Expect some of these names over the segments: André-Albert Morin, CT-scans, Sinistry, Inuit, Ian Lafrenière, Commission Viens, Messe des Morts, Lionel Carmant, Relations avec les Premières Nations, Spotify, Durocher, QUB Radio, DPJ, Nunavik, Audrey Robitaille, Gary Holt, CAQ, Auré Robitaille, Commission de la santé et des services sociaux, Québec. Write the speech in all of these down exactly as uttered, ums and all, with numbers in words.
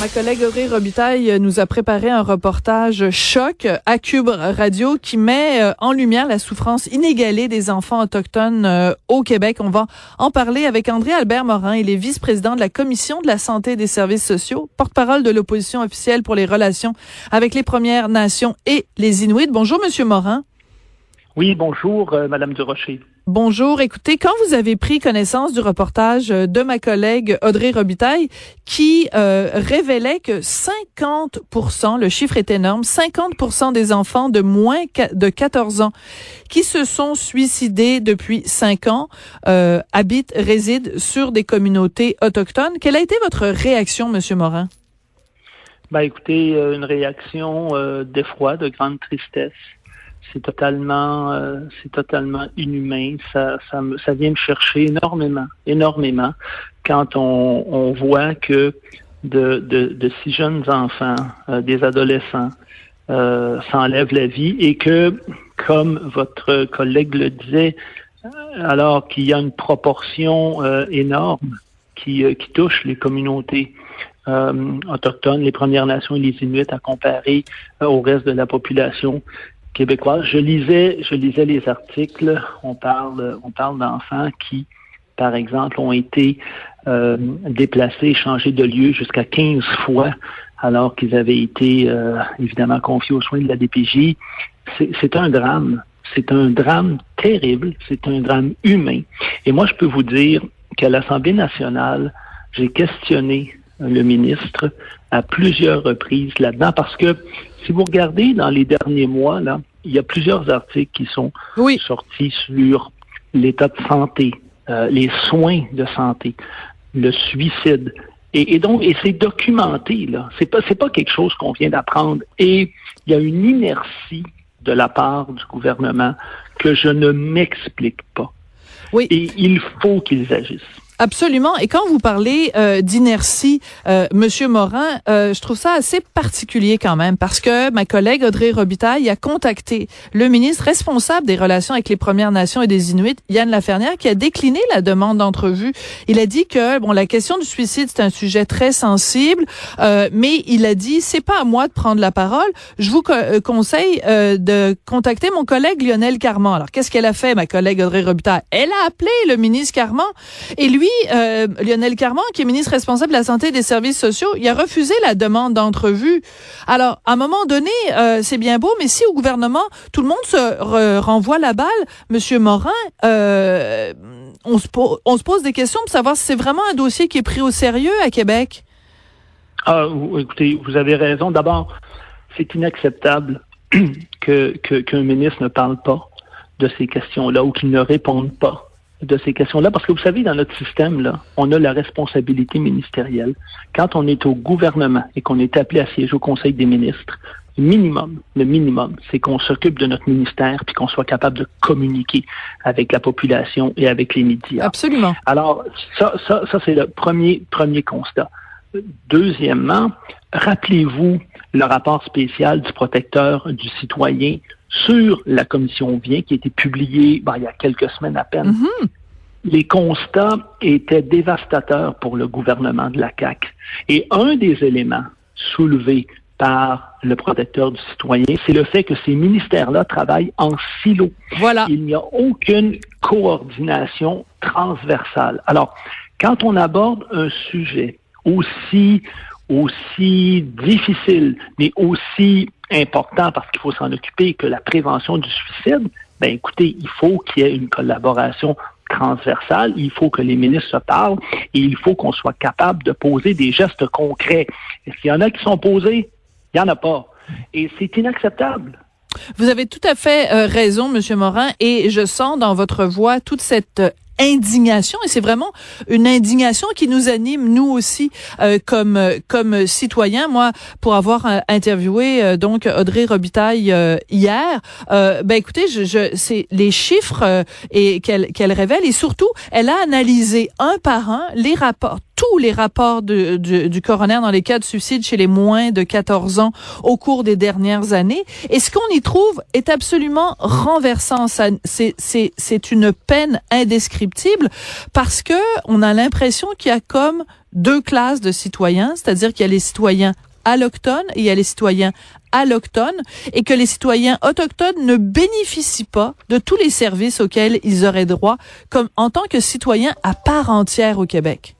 Ma collègue Auré Robitaille nous a préparé un reportage choc à Q U B Radio qui met en lumière la souffrance inégalée des enfants autochtones au Québec. On va en parler avec André-Albert Morin. Il est vice-président de la Commission de la santé et des services sociaux, porte-parole de l'opposition officielle pour les relations avec les Premières Nations et les Inuits. Bonjour, Monsieur Morin. Oui, bonjour, euh, Madame Durocher. Bonjour. Écoutez, quand vous avez pris connaissance du reportage de ma collègue Audrey Robitaille qui euh, révélait que cinquante pour cent, le chiffre est énorme, cinquante pour cent des enfants de moins de quatorze ans qui se sont suicidés depuis cinq ans euh, habitent, résident sur des communautés autochtones. Quelle a été votre réaction, Monsieur Morin? Ben, écoutez, une réaction euh, d'effroi, de grande tristesse. C'est totalement, euh, c'est totalement inhumain. Ça, ça, me, ça vient me chercher énormément, énormément, quand on, on voit que de, de, de si jeunes enfants, euh, des adolescents, euh, s'enlèvent la vie et que, comme votre collègue le disait, alors qu'il y a une proportion euh, énorme qui, euh, qui touche les communautés euh, autochtones, les Premières Nations et les Inuits à comparer euh, au reste de la population québécoise. Je lisais, je lisais les articles. On parle, on parle d'enfants qui, par exemple, ont été euh, déplacés, changés de lieu jusqu'à quinze fois, alors qu'ils avaient été euh, évidemment confiés aux soins de la D P J. C'est, c'est un drame. C'est un drame terrible. C'est un drame humain. Et moi, je peux vous dire qu'à l'Assemblée nationale, j'ai questionné le ministre à plusieurs reprises là-dedans, parce que si vous regardez dans les derniers mois, là, il y a plusieurs articles qui sont oui. sortis sur l'état de santé, euh, les soins de santé, le suicide. Et, et donc, et c'est documenté, là. C'est pas, c'est pas quelque chose qu'on vient d'apprendre. Et il y a une inertie de la part du gouvernement que je ne m'explique pas. Oui. Et il faut qu'ils agissent. Absolument. Et quand vous parlez euh, d'inertie, euh, Monsieur Morin, euh, je trouve ça assez particulier quand même, parce que ma collègue Audrey Robitaille a contacté le ministre responsable des relations avec les Premières Nations et des Inuits, Ian Lafrenière, qui a décliné la demande d'entrevue. Il a dit que bon, la question du suicide, c'est un sujet très sensible, euh, mais il a dit, c'est pas à moi de prendre la parole. Je vous co- conseille euh, de contacter mon collègue Lionel Carmant. Alors, qu'est-ce qu'elle a fait, ma collègue Audrey Robitaille? Elle a appelé le ministre Carmant, et lui, Euh, Lionel Carmant, qui est ministre responsable de la santé et des services sociaux, il a refusé la demande d'entrevue. Alors, à un moment donné, euh, c'est bien beau, mais si au gouvernement, tout le monde se renvoie la balle, Monsieur Morin, euh, on se po- on se pose des questions pour savoir si c'est vraiment un dossier qui est pris au sérieux à Québec. Ah, écoutez, vous avez raison. D'abord, c'est inacceptable que, que, qu'un ministre ne parle pas de ces questions-là ou qu'il ne réponde pas de ces questions-là, parce que vous savez, dans notre système, là, on a la responsabilité ministérielle. Quand on est au gouvernement et qu'on est appelé à siéger au Conseil des ministres, le minimum, le minimum, c'est qu'on s'occupe de notre ministère puis qu'on soit capable de communiquer avec la population et avec les médias. Absolument. Alors, ça, ça, ça c'est le premier, premier constat. Deuxièmement, rappelez-vous le rapport spécial du protecteur du citoyen sur la Commission Viens, qui a été publiée ben, il y a quelques semaines à peine. Mm-hmm. Les constats étaient dévastateurs pour le gouvernement de la C A Q. Et un des éléments soulevés par le protecteur du citoyen, c'est le fait que ces ministères-là travaillent en silo. Voilà. Il n'y a aucune coordination transversale. Alors, quand on aborde un sujet aussi, aussi difficile, mais aussi important parce qu'il faut s'en occuper, que la prévention du suicide, ben écoutez, il faut qu'il y ait une collaboration transversale, il faut que les ministres se parlent et il faut qu'on soit capable de poser des gestes concrets. Est-ce qu'il y en a qui sont posés? Il n'y en a pas. Et c'est inacceptable. Vous avez tout à fait euh, raison, Monsieur Morin, et je sens dans votre voix toute cette euh, indignation, et c'est vraiment une indignation qui nous anime nous aussi euh, comme comme citoyens. Moi, pour avoir euh, interviewé euh, donc Audrey Robitaille euh, hier, euh, ben écoutez, je, je c'est les chiffres euh, et qu'elle qu'elle révèle, et surtout elle a analysé un par un les rapports, tous les rapports de, de, du coroner dans les cas de suicide chez les moins de quatorze ans au cours des dernières années. Et ce qu'on y trouve est absolument renversant. Ça, c'est, c'est, c'est une peine indescriptible parce que on a l'impression qu'il y a comme deux classes de citoyens, c'est-à-dire qu'il y a les citoyens allochtones et il y a les citoyens allochtones, et que les citoyens autochtones ne bénéficient pas de tous les services auxquels ils auraient droit comme en tant que citoyens à part entière au Québec.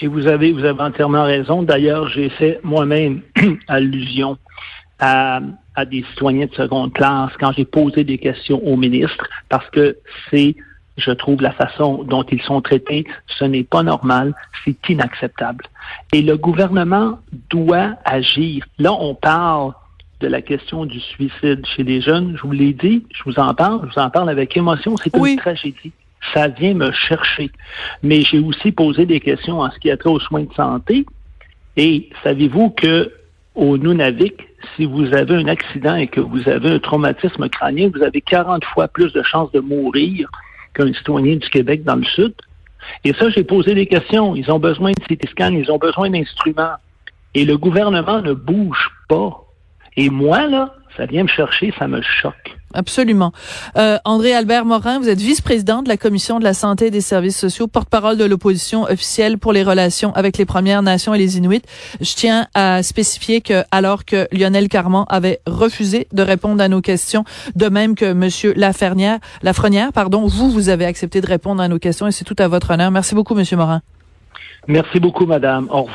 Et vous avez, vous avez entièrement raison. D'ailleurs, j'ai fait moi-même allusion à, à des citoyens de seconde classe quand j'ai posé des questions au ministre, parce que c'est, je trouve, la façon dont ils sont traités, ce n'est pas normal, c'est inacceptable. Et le gouvernement doit agir. Là, on parle de la question du suicide chez les jeunes. Je vous l'ai dit, je vous en parle, je vous en parle avec émotion. C'est oui. Une tragédie. Ça vient me chercher. Mais j'ai aussi posé des questions en ce qui a trait aux soins de santé. Et savez-vous que au Nunavik, si vous avez un accident et que vous avez un traumatisme crânien, vous avez quarante fois plus de chances de mourir qu'un citoyen du Québec dans le Sud? Et ça, j'ai posé des questions. Ils ont besoin de C T scans, ils ont besoin d'instruments. Et le gouvernement ne bouge pas. Et moi, là, ça vient me chercher, ça me choque. Absolument. Euh, André-Albert Morin, vous êtes vice-président de la Commission de la santé et des services sociaux, porte-parole de l'opposition officielle pour les relations avec les Premières Nations et les Inuits. Je tiens à spécifier que, alors que Lionel Carmant avait refusé de répondre à nos questions, de même que Monsieur Lafrenière, Lafrenière, pardon, vous, vous avez accepté de répondre à nos questions et c'est tout à votre honneur. Merci beaucoup, Monsieur Morin. Merci beaucoup, Madame. Au revoir.